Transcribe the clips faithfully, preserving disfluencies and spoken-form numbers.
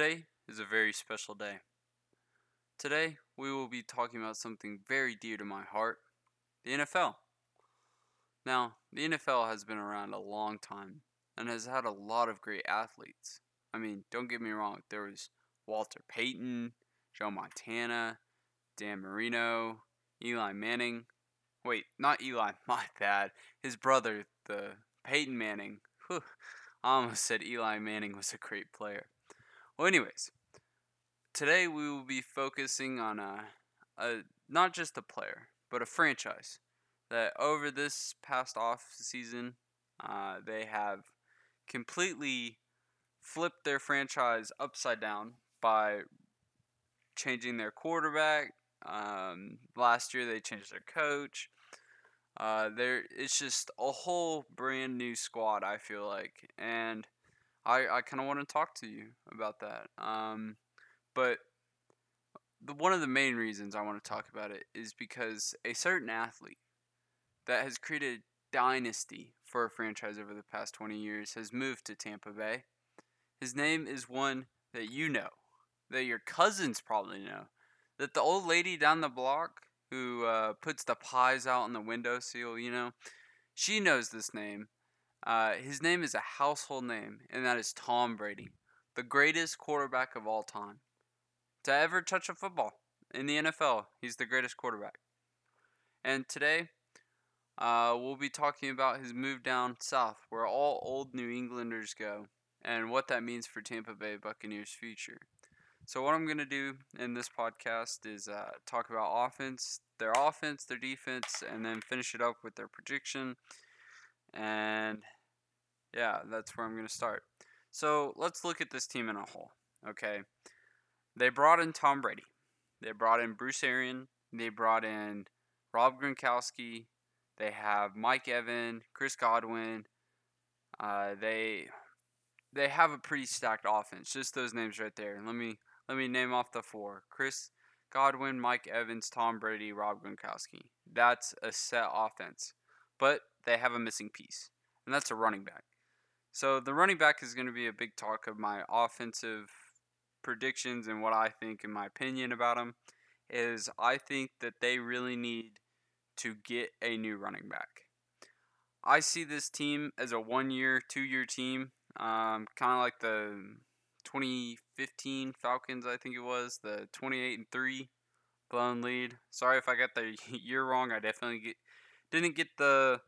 Today is a very special day. Today, we will be talking about something very dear to my heart, the N F L. Now, the N F L has been around a long time and has had a lot of great athletes. I mean, don't get me wrong, there was Walter Payton, Joe Montana, Dan Marino, Eli Manning. Wait, not Eli, my bad. His brother, the Peyton Manning. Whew, I almost said Eli Manning was a great player. Well, anyways, today we will be focusing on a, a not just a player, but a franchise that over this past off season, uh, they have completely flipped their franchise upside down by changing their quarterback. Um, last year they changed their coach. Uh, there it's just a whole brand new squad, I feel like, and I I kind of want to talk to you about that. Um, but the, one of the main reasons I want to talk about it is because a certain athlete that has created a dynasty for a franchise over the past twenty years has moved to Tampa Bay. His name is one that you know, that your cousins probably know, that the old lady down the block who uh, puts the pies out on the window sill, you know, she knows this name. Uh, his name is a household name, and that is Tom Brady, the greatest quarterback of all time to ever touch a football in the N F L. He's the greatest quarterback. And today, uh, we'll be talking about his move down south, where all old New Englanders go, and what that means for Tampa Bay Buccaneers' future. So what I'm going to do in this podcast is uh, talk about offense, their offense, their defense, and then finish it up with their prediction. And yeah, that's where I'm going to start. So let's look at this team in a whole, okay? They brought in Tom Brady. They brought in Bruce Arians. They brought in Rob Gronkowski. They have Mike Evans, Chris Godwin. Uh, they they have a pretty stacked offense. Just those names right there. Let me let me name off the four: Chris Godwin, Mike Evans, Tom Brady, Rob Gronkowski. That's a set offense. But they have a missing piece, and that's a running back. So the running back is going to be a big talk of my offensive predictions and what I think, in my opinion, about them. Is I think that they really need to get a new running back. I see this team as a one-year, two-year team, um, kind of like the twenty fifteen Falcons, I think it was, the twenty-eight and three blown lead. Sorry if I got the year wrong. I definitely get, didn't get the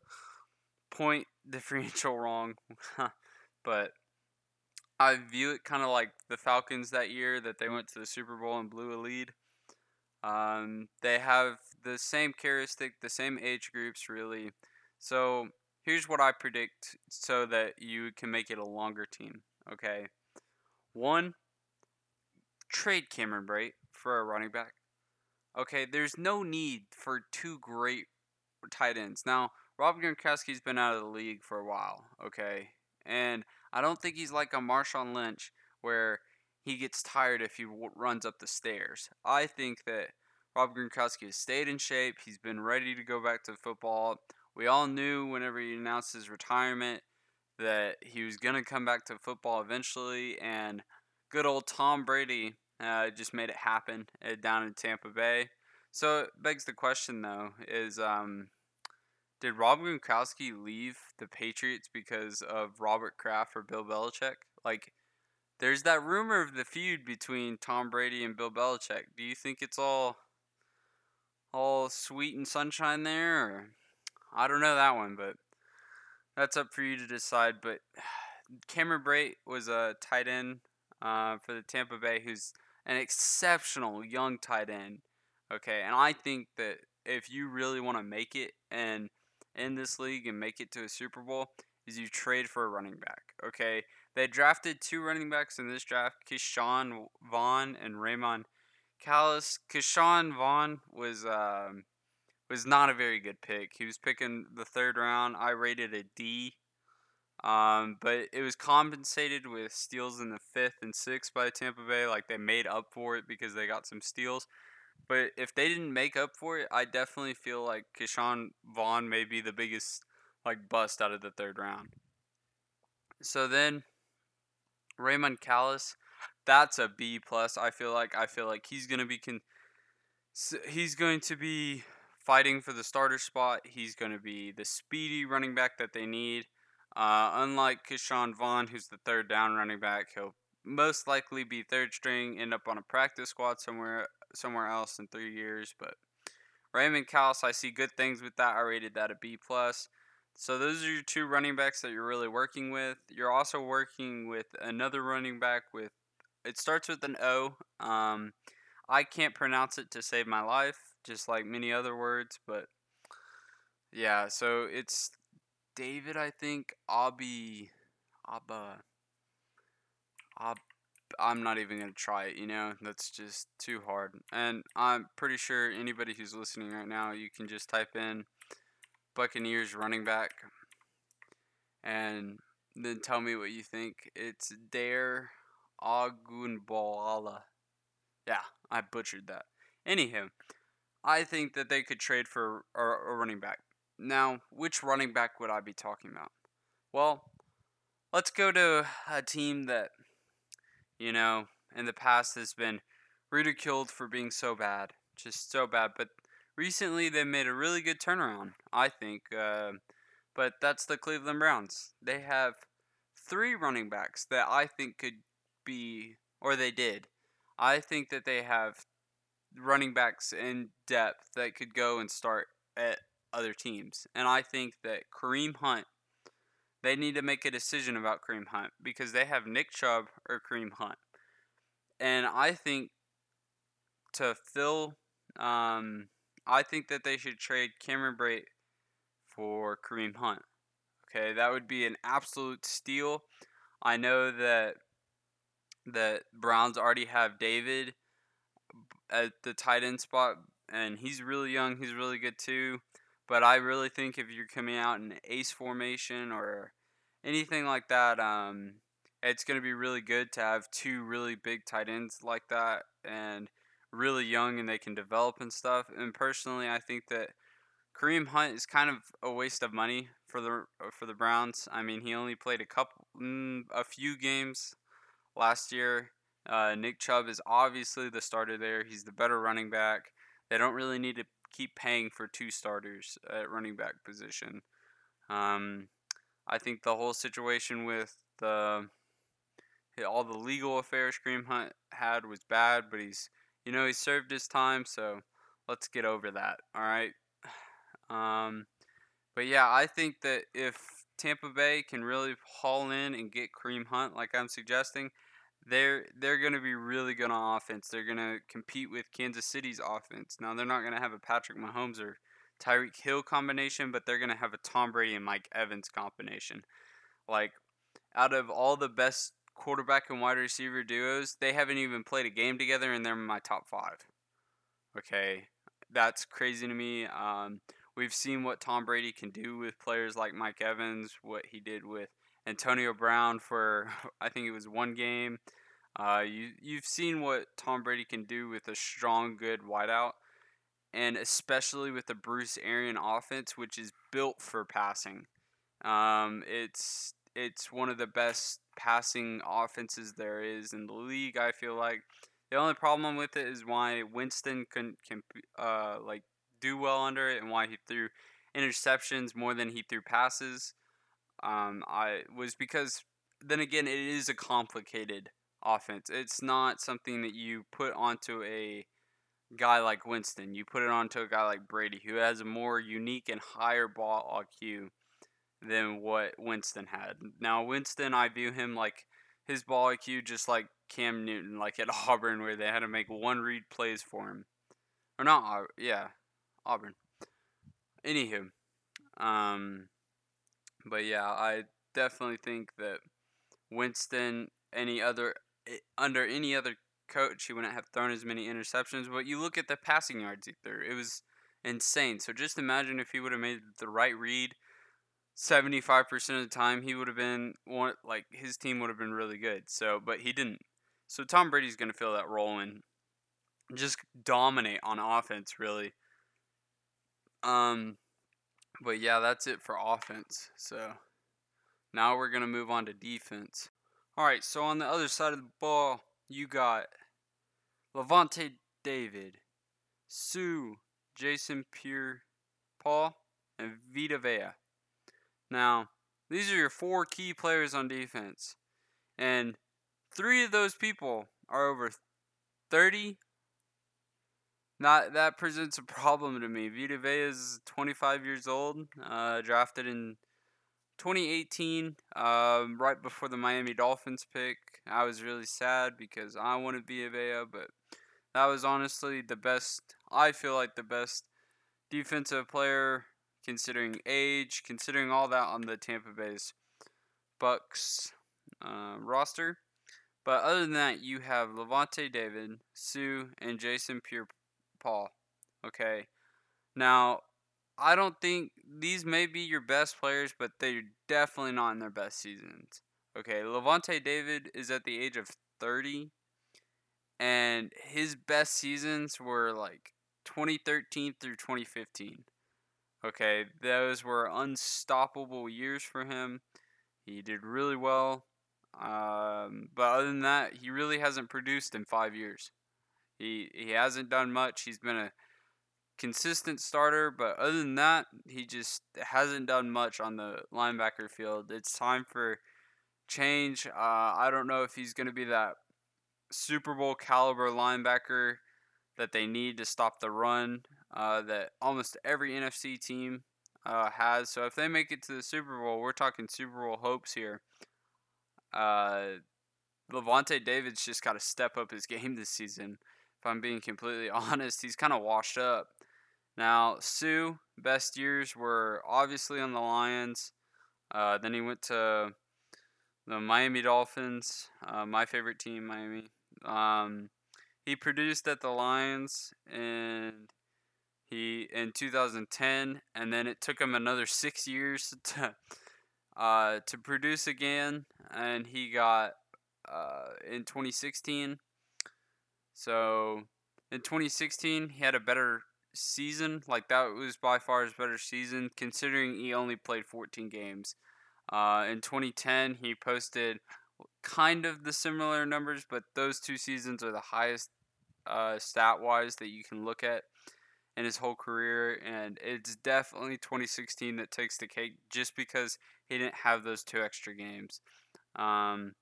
point differential wrong, but I view it kind of like the Falcons that year that they went to the Super Bowl and blew a lead. Um, they have the same characteristic, the same age groups, really. So here's what I predict so that you can make it a longer team, okay? One, trade Cameron Brate for a running back. Okay, there's no need for two great tight ends. Now, Rob Gronkowski's been out of the league for a while, okay? And I don't think he's like a Marshawn Lynch where he gets tired if he w- runs up the stairs. I think that Rob Gronkowski has stayed in shape. He's been ready to go back to football. We all knew whenever he announced his retirement that he was going to come back to football eventually, and good old Tom Brady uh, just made it happen uh, down in Tampa Bay. So it begs the question, though, is um, did Rob Gronkowski leave the Patriots because of Robert Kraft or Bill Belichick? Like, there's that rumor of the feud between Tom Brady and Bill Belichick. Do you think it's all all sweet and sunshine there? Or? I don't know that one, but that's up for you to decide. But Cameron Brate was a tight end uh, for the Tampa Bay, who's an exceptional young tight end. Okay, and I think that if you really want to make it and in this league and make it to a Super Bowl, is you trade for a running back. Okay, they drafted two running backs in this draft, Ke'Shawn Vaughn and Raymond Calais. Ke'Shawn Vaughn was um, was not a very good pick. He was picking the third round. I rated a D, um, but it was compensated with steals in the fifth and sixth by Tampa Bay. Like, they made up for it because they got some steals. But if they didn't make up for it, I definitely feel like Ke'Shawn Vaughn may be the biggest, like, bust out of the third round. So then, Raymond Calais that's a B plus. I feel like I feel like he's going to be con- he's going to be fighting for the starter spot. He's going to be the speedy running back that they need. Uh, unlike Ke'Shawn Vaughn, who's the third down running back, he'll most likely be third string, end up on a practice squad somewhere somewhere else in three years. But Raymond Calais, I see good things with that. I rated that a B plus. So those are your two running backs that you're really working with. You're also working with another running back with, it starts with an O. Um, I can't pronounce it to save my life, just like many other words. But yeah, so it's David, I think, Abi, Abba, Ab. I'm not even going to try it, you know, that's just too hard. And I'm pretty sure anybody who's listening right now, you can just type in Buccaneers running back and then tell me what you think. It's Dare Ogunbowale. Yeah, I butchered that. Anywho, I think that they could trade for a, a running back. Now, which running back would I be talking about? Well, let's go to a team that, you know, in the past has been ridiculed for being so bad, just so bad, but recently, they made a really good turnaround, I think, uh, but that's the Cleveland Browns. They have three running backs that I think could be, or they did. I think that they have running backs in depth that could go and start at other teams, and I think that Kareem Hunt, they need to make a decision about Kareem Hunt because they have Nick Chubb or Kareem Hunt, and I think to fill... Um, I think that they should trade Cameron Brate for Kareem Hunt. Okay, that would be an absolute steal. I know that the Browns already have David at the tight end spot, and he's really young. He's really good too. But I really think if you're coming out in ace formation or anything like that, um, it's going to be really good to have two really big tight ends like that, and really young, and they can develop and stuff. And personally, I think that Kareem Hunt is kind of a waste of money for the for the Browns. I mean, he only played a couple, mm, a few games last year. Uh, Nick Chubb is obviously the starter there. He's the better running back. They don't really need to keep paying for two starters at running back position. Um, I think the whole situation with the all the legal affairs Kareem Hunt had was bad, but he's You know, he served his time, so let's get over that, all right? Um, but, yeah, I think that if Tampa Bay can really haul in and get Kareem Hunt, like I'm suggesting, they're, they're going to be really good on offense. They're going to compete with Kansas City's offense. Now, they're not going to have a Patrick Mahomes or Tyreek Hill combination, but they're going to have a Tom Brady and Mike Evans combination. Like, out of all the best quarterback and wide receiver duos, they haven't even played a game together, and they're in my top five. Okay, that's crazy to me. Um, we've seen what Tom Brady can do with players like Mike Evans, what he did with Antonio Brown for, I think it was one game. Uh, you, you've seen what Tom Brady can do with a strong, good wideout, and especially with the Bruce Arians offense, which is built for passing. Um, it's... It's one of the best passing offenses there is in the league, I feel like. The only problem with it is why Winston couldn't can, uh, like do well under it, and why he threw interceptions more than he threw passes. Um, I was because, then again, it is a complicated offense. It's not something that you put onto a guy like Winston. You put it onto a guy like Brady, who has a more unique and higher ball I Q than what Winston had. Now, Winston, I view him like his ball I Q just like Cam Newton, like at Auburn, where they had to make one read plays for him. Or not Auburn. Yeah, Auburn. Anywho. Um, but yeah, I definitely think that Winston, any other under any other coach, he wouldn't have thrown as many interceptions. But you look at the passing yards he threw. It was insane. So just imagine if he would have made the right read seventy-five percent of the time, he would have been, one, like, his team would have been really good. So, but he didn't. So Tom Brady's going to fill that role and just dominate on offense, really. Um, but yeah, that's it for offense. So now we're going to move on to defense. All right, so on the other side of the ball, you got Lavonte David, Sue, Jason Pierre-Paul, and Vita Vea. Now, these are your four key players on defense. And three of those people are over thirty. Not that presents a problem to me. Vita Vea is twenty-five years old, uh, drafted in twenty eighteen, um, right before the Miami Dolphins pick. I was really sad because I wanted Vita Vea, but that was honestly the best, I feel like the best defensive player considering age, considering all that on the Tampa Bay's Bucks uh, roster. But other than that, you have Lavonte David, Sue, and Jason Pierre-Paul. Okay. Now, I don't think these may be your best players, but they're definitely not in their best seasons. Okay, Lavonte David is at the age of thirty, and his best seasons were like twenty thirteen through twenty fifteen. Okay, those were unstoppable years for him. He did really well. Um, but other than that, he really hasn't produced in five years. He he hasn't done much. He's been a consistent starter, but other than that, he just hasn't done much on the linebacker field. It's time for change. Uh, I don't know if he's going to be that Super Bowl caliber linebacker that they need to stop the run uh, that almost every N F C team uh, has. So if they make it to the Super Bowl, we're talking Super Bowl hopes here. Uh, Lavonte David's just got to step up his game this season. If I'm being completely honest, he's kind of washed up. Now, Sue, best years were obviously on the Lions. Uh, then he went to the Miami Dolphins, uh, my favorite team, Miami. Um, he produced at the Lions and he in two thousand ten, and then it took him another six years to uh, to produce again, and he got uh, in twenty sixteen. So in twenty sixteen, he had a better season. Like, that was by far his better season, considering he only played fourteen games. Uh, in twenty ten, he posted kind of the similar numbers, but those two seasons are the highest uh, stat-wise that you can look at in his whole career, and it's definitely twenty sixteen that takes the cake just because he didn't have those two extra games. Um,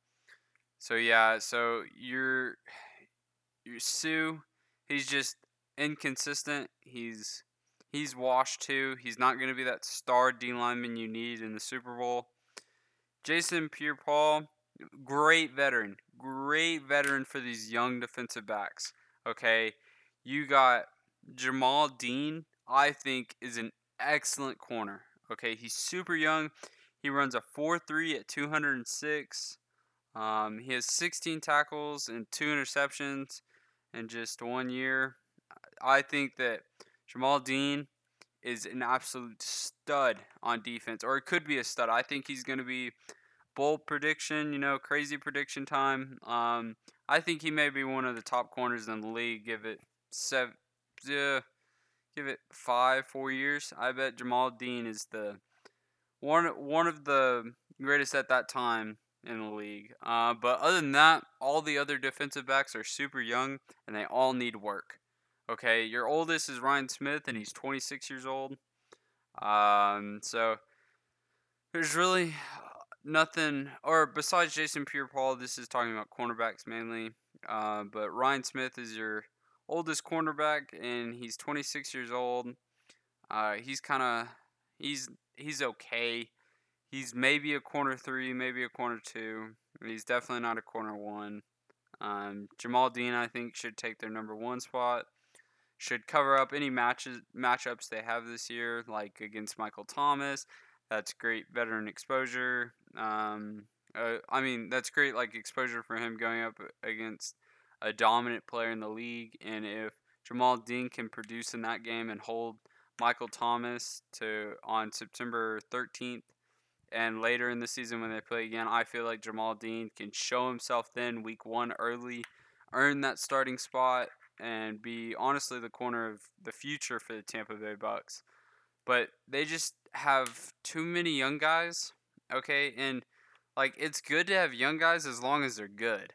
so, yeah, so you're... Your Sue, he's just inconsistent. He's he's washed too. He's not going to be that star D lineman you need in the Super Bowl. Jason Pierre-Paul, great veteran, great veteran for these young defensive backs. Okay, you got Jamal Dean. I think is an excellent corner. Okay, he's super young. He runs a four three at two hundred six. Um, he has sixteen tackles and two interceptions. In just one year, I think that Jamal Dean is an absolute stud on defense, or it could be a stud. I think he's going to be bold prediction, you know, crazy prediction time. Um, I think he may be one of the top corners in the league. Give it seven, uh, give it five, four years. I bet Jamal Dean is the one, one of the greatest at that time in the league. Uh, but other than that, all the other defensive backs are super young, and they all need work. Okay, your oldest is Ryan Smith, and he's twenty-six years old. Um, so there's really nothing, or besides Jason Pierre-Paul, this is talking about cornerbacks mainly. Uh, but Ryan Smith is your oldest cornerback, and he's twenty-six years old. Uh, he's kind of he's he's okay. He's maybe a corner three, maybe a corner two. He's definitely not a corner one. Um, Jamal Dean, I think, should take their number one spot. Should cover up any matches matchups they have this year, like against Michael Thomas. That's great veteran exposure. Um, uh, I mean, that's great like exposure for him going up against a dominant player in the league. And if Jamal Dean can produce in that game and hold Michael Thomas to on September thirteenth, and later in the season when they play again, I feel like Jamal Dean can show himself then week one early, earn that starting spot, and be honestly the corner of the future for the Tampa Bay Bucks. But they just have too many young guys, okay? And, like, it's good to have young guys as long as they're good,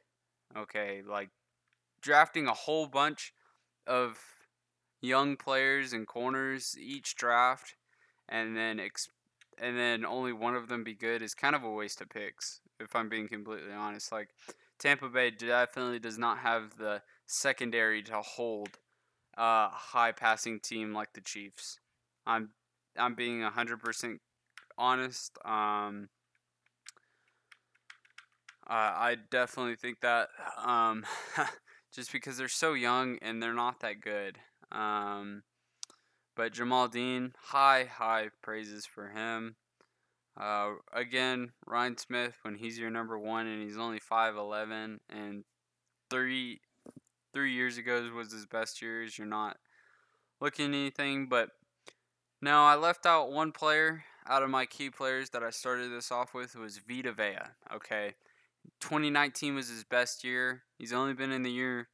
okay? Like, drafting a whole bunch of young players and corners each draft, and then ex- and then only one of them be good is kind of a waste of picks, if I'm being completely honest. Like, Tampa Bay definitely does not have the secondary to hold a high passing team like the Chiefs. I'm I'm being one hundred percent honest. Um, uh, I definitely think that um, just because they're so young and they're not that good. Um, but Jamal Dean, high, high praises for him. Uh, again, Ryan Smith, when he's your number one and he's only five eleven and three three years ago was his best years, you're not looking at anything. But no, I left out one player out of my key players that I started this off with, was Vita Vea. Okay, twenty nineteen was his best year. He's only been in the year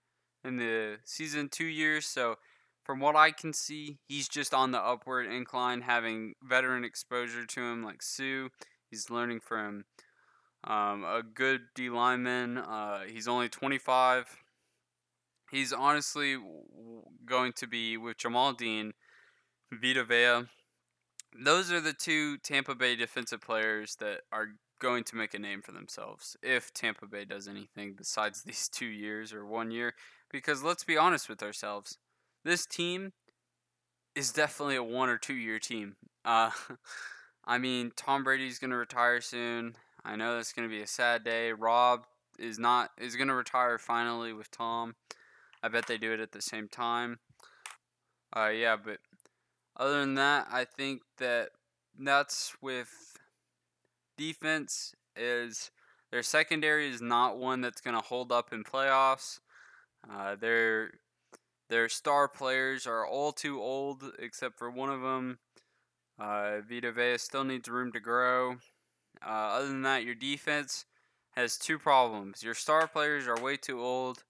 in the season two years, so from what I can see, he's just on the upward incline, having veteran exposure to him like Sue. He's learning from um, a good D lineman. Uh, he's only twenty-five. He's honestly going to be, with Jamal Dean, Vita Vea, those are the two Tampa Bay defensive players that are going to make a name for themselves if Tampa Bay does anything besides these two years or one year. Because let's be honest with ourselves. This team is definitely a one- or two-year team. Uh, I mean, Tom Brady's going to retire soon. I know that's going to be a sad day. Rob is not is going to retire finally with Tom. I bet they do it at the same time. Uh, yeah, but other than that, I think that that's with defense. Is their secondary is not one that's going to hold up in playoffs. Uh, they're... Their star players are all too old, except for one of them. Uh, Vita Vea still needs room to grow. Uh, other than that, your defense has two problems. Your star players are way too old,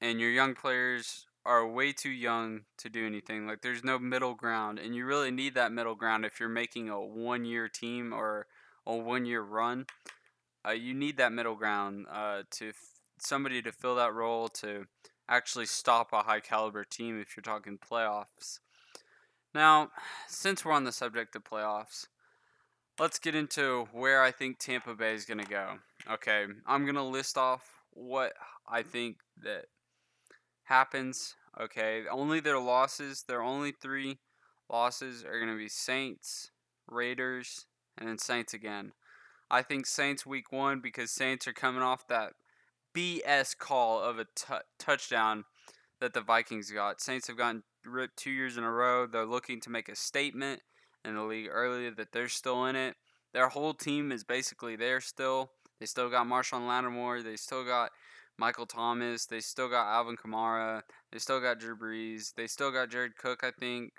and your young players are way too young to do anything. Like, there's no middle ground, and you really need that middle ground if you're making a one-year team or a one-year run. Uh, you need that middle ground uh, to f- somebody to fill that role to actually stop a high-caliber team if you're talking playoffs. Now, since we're on the subject of playoffs, let's get into where I think Tampa Bay is going to go. Okay, I'm going to list off what I think that happens. Okay, only their losses, their only three losses are going to be Saints, Raiders, and then Saints again. I think Saints week one, because Saints are coming off that B S call of a t- touchdown that the Vikings got. Saints have gotten ripped two years in a row. They're looking to make a statement in the league earlier that they're still in it. Their whole team is basically there still. They still got Marshawn Lattimore. They still got Michael Thomas. They still got Alvin Kamara. They still got Drew Brees. They still got Jared Cook, I think.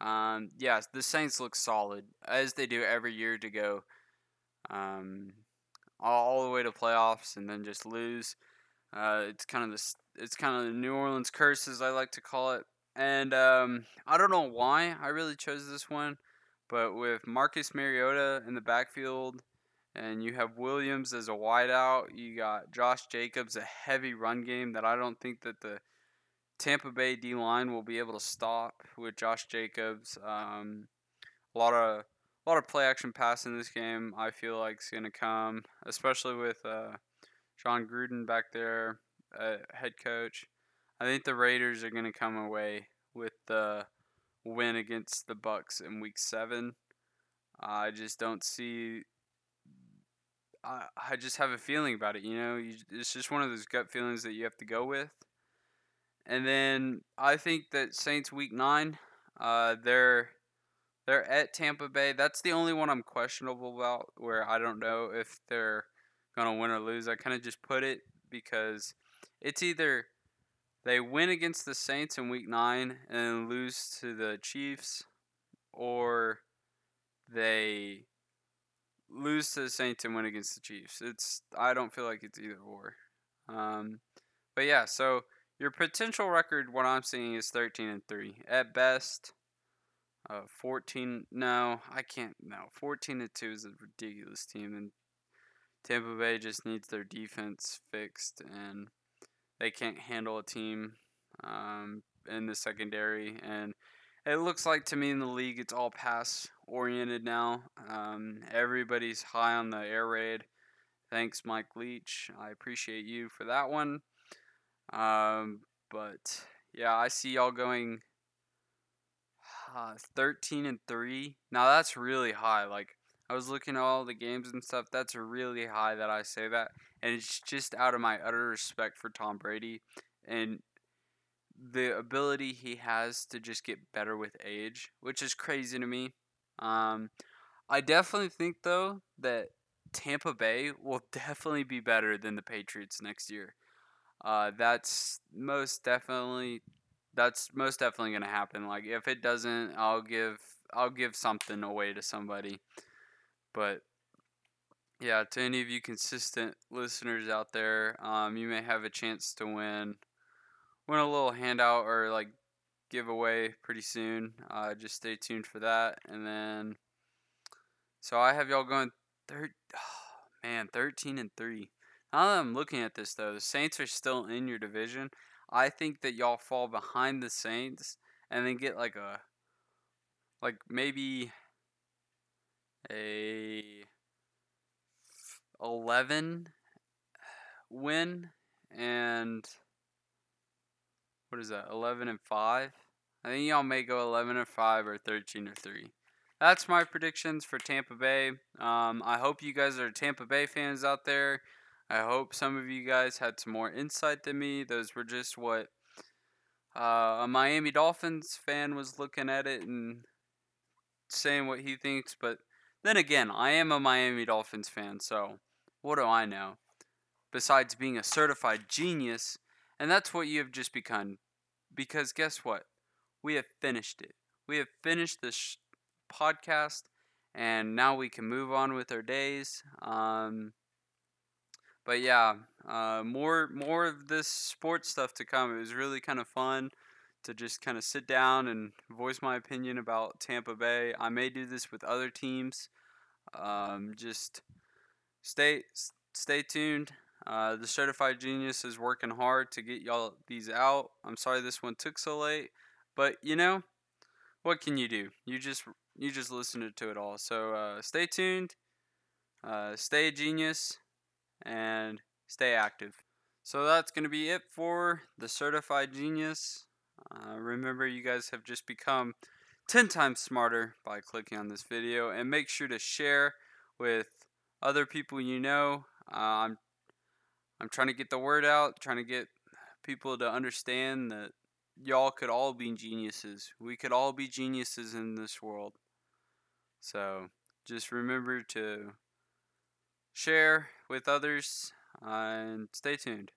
Um, yeah, the Saints look solid, as they do every year, to go Um, all the way to playoffs and then just lose. Uh, it's kind of this. It's kind of the New Orleans curse, as I like to call it. And um, I don't know why I really chose this one, but with Marcus Mariota in the backfield, and you have Williams as a wideout, you got Josh Jacobs, a heavy run game that I don't think that the Tampa Bay D line will be able to stop with Josh Jacobs. Um, a lot of A lot of play-action pass in this game, I feel like, is going to come, especially with uh, John Gruden back there, uh, head coach. I think the Raiders are going to come away with the win against the Bucks in Week seven. I just don't see – I I just have a feeling about it, you know. You, it's just one of those gut feelings that you have to go with. And then I think that Saints Week nine, uh, they're – They're at Tampa Bay. That's the only one I'm questionable about, where I don't know if they're going to win or lose. I kind of just put it because it's either they win against the Saints in Week nine and lose to the Chiefs, or they lose to the Saints and win against the Chiefs. It's I don't feel like it's either or. Um, but, yeah, so your potential record, what I'm seeing, is thirteen and three. At best, Uh, fourteen, no, I can't, no, fourteen to two is a ridiculous team, and Tampa Bay just needs their defense fixed, and they can't handle a team um, in the secondary. And it looks like to me in the league it's all pass-oriented now. Um, everybody's high on the air raid. Thanks, Mike Leach. I appreciate you for that one. Um, but, yeah, I see y'all going uh, thirteen and three. Now, that's really high. Like, I was looking at all the games and stuff. That's really high that I say that. And it's just out of my utter respect for Tom Brady and the ability he has to just get better with age, which is crazy to me. Um, I definitely think, though, that Tampa Bay will definitely be better than the Patriots next year. Uh, that's most definitely that's most definitely gonna happen. Like if it doesn't, I'll give I'll give something away to somebody. But yeah, to any of you consistent listeners out there, um, you may have a chance to win win a little handout or like giveaway pretty soon. Uh, just stay tuned for that. And then so I have y'all going. Third, oh, man, thirteen and three. Now that I'm looking at this, though, the Saints are still in your division. I think that y'all fall behind the Saints and then get like a, like maybe a eleven win and what is that? eleven and five. I think y'all may go eleven or five or thirteen or three. That's my predictions for Tampa Bay. Um, I hope you guys are Tampa Bay fans out there. I hope some of you guys had some more insight than me. Those were just what uh, a Miami Dolphins fan was looking at it and saying what he thinks. But then again, I am a Miami Dolphins fan, so what do I know? Besides being a certified genius, and that's what you have just become. Because guess what? We have finished it. We have finished this sh- podcast, and now we can move on with our days. Um, but yeah, uh, more more of this sports stuff to come. It was really kind of fun to just kind of sit down and voice my opinion about Tampa Bay. I may do this with other teams. Um, just stay stay tuned. Uh, the Certified Genius is working hard to get y'all these out. I'm sorry this one took so late, but you know, what can you do? You just You just listened to it all. So uh, stay tuned, uh, stay a genius, and stay active. So that's going to be it for the Certified Genius. Uh, remember, you guys have just become ten times smarter by clicking on this video. And make sure to share with other people you know. Uh, I'm, I'm trying to get the word out, trying to get people to understand that y'all could all be geniuses. We could all be geniuses in this world. So just remember to share with others uh, and stay tuned.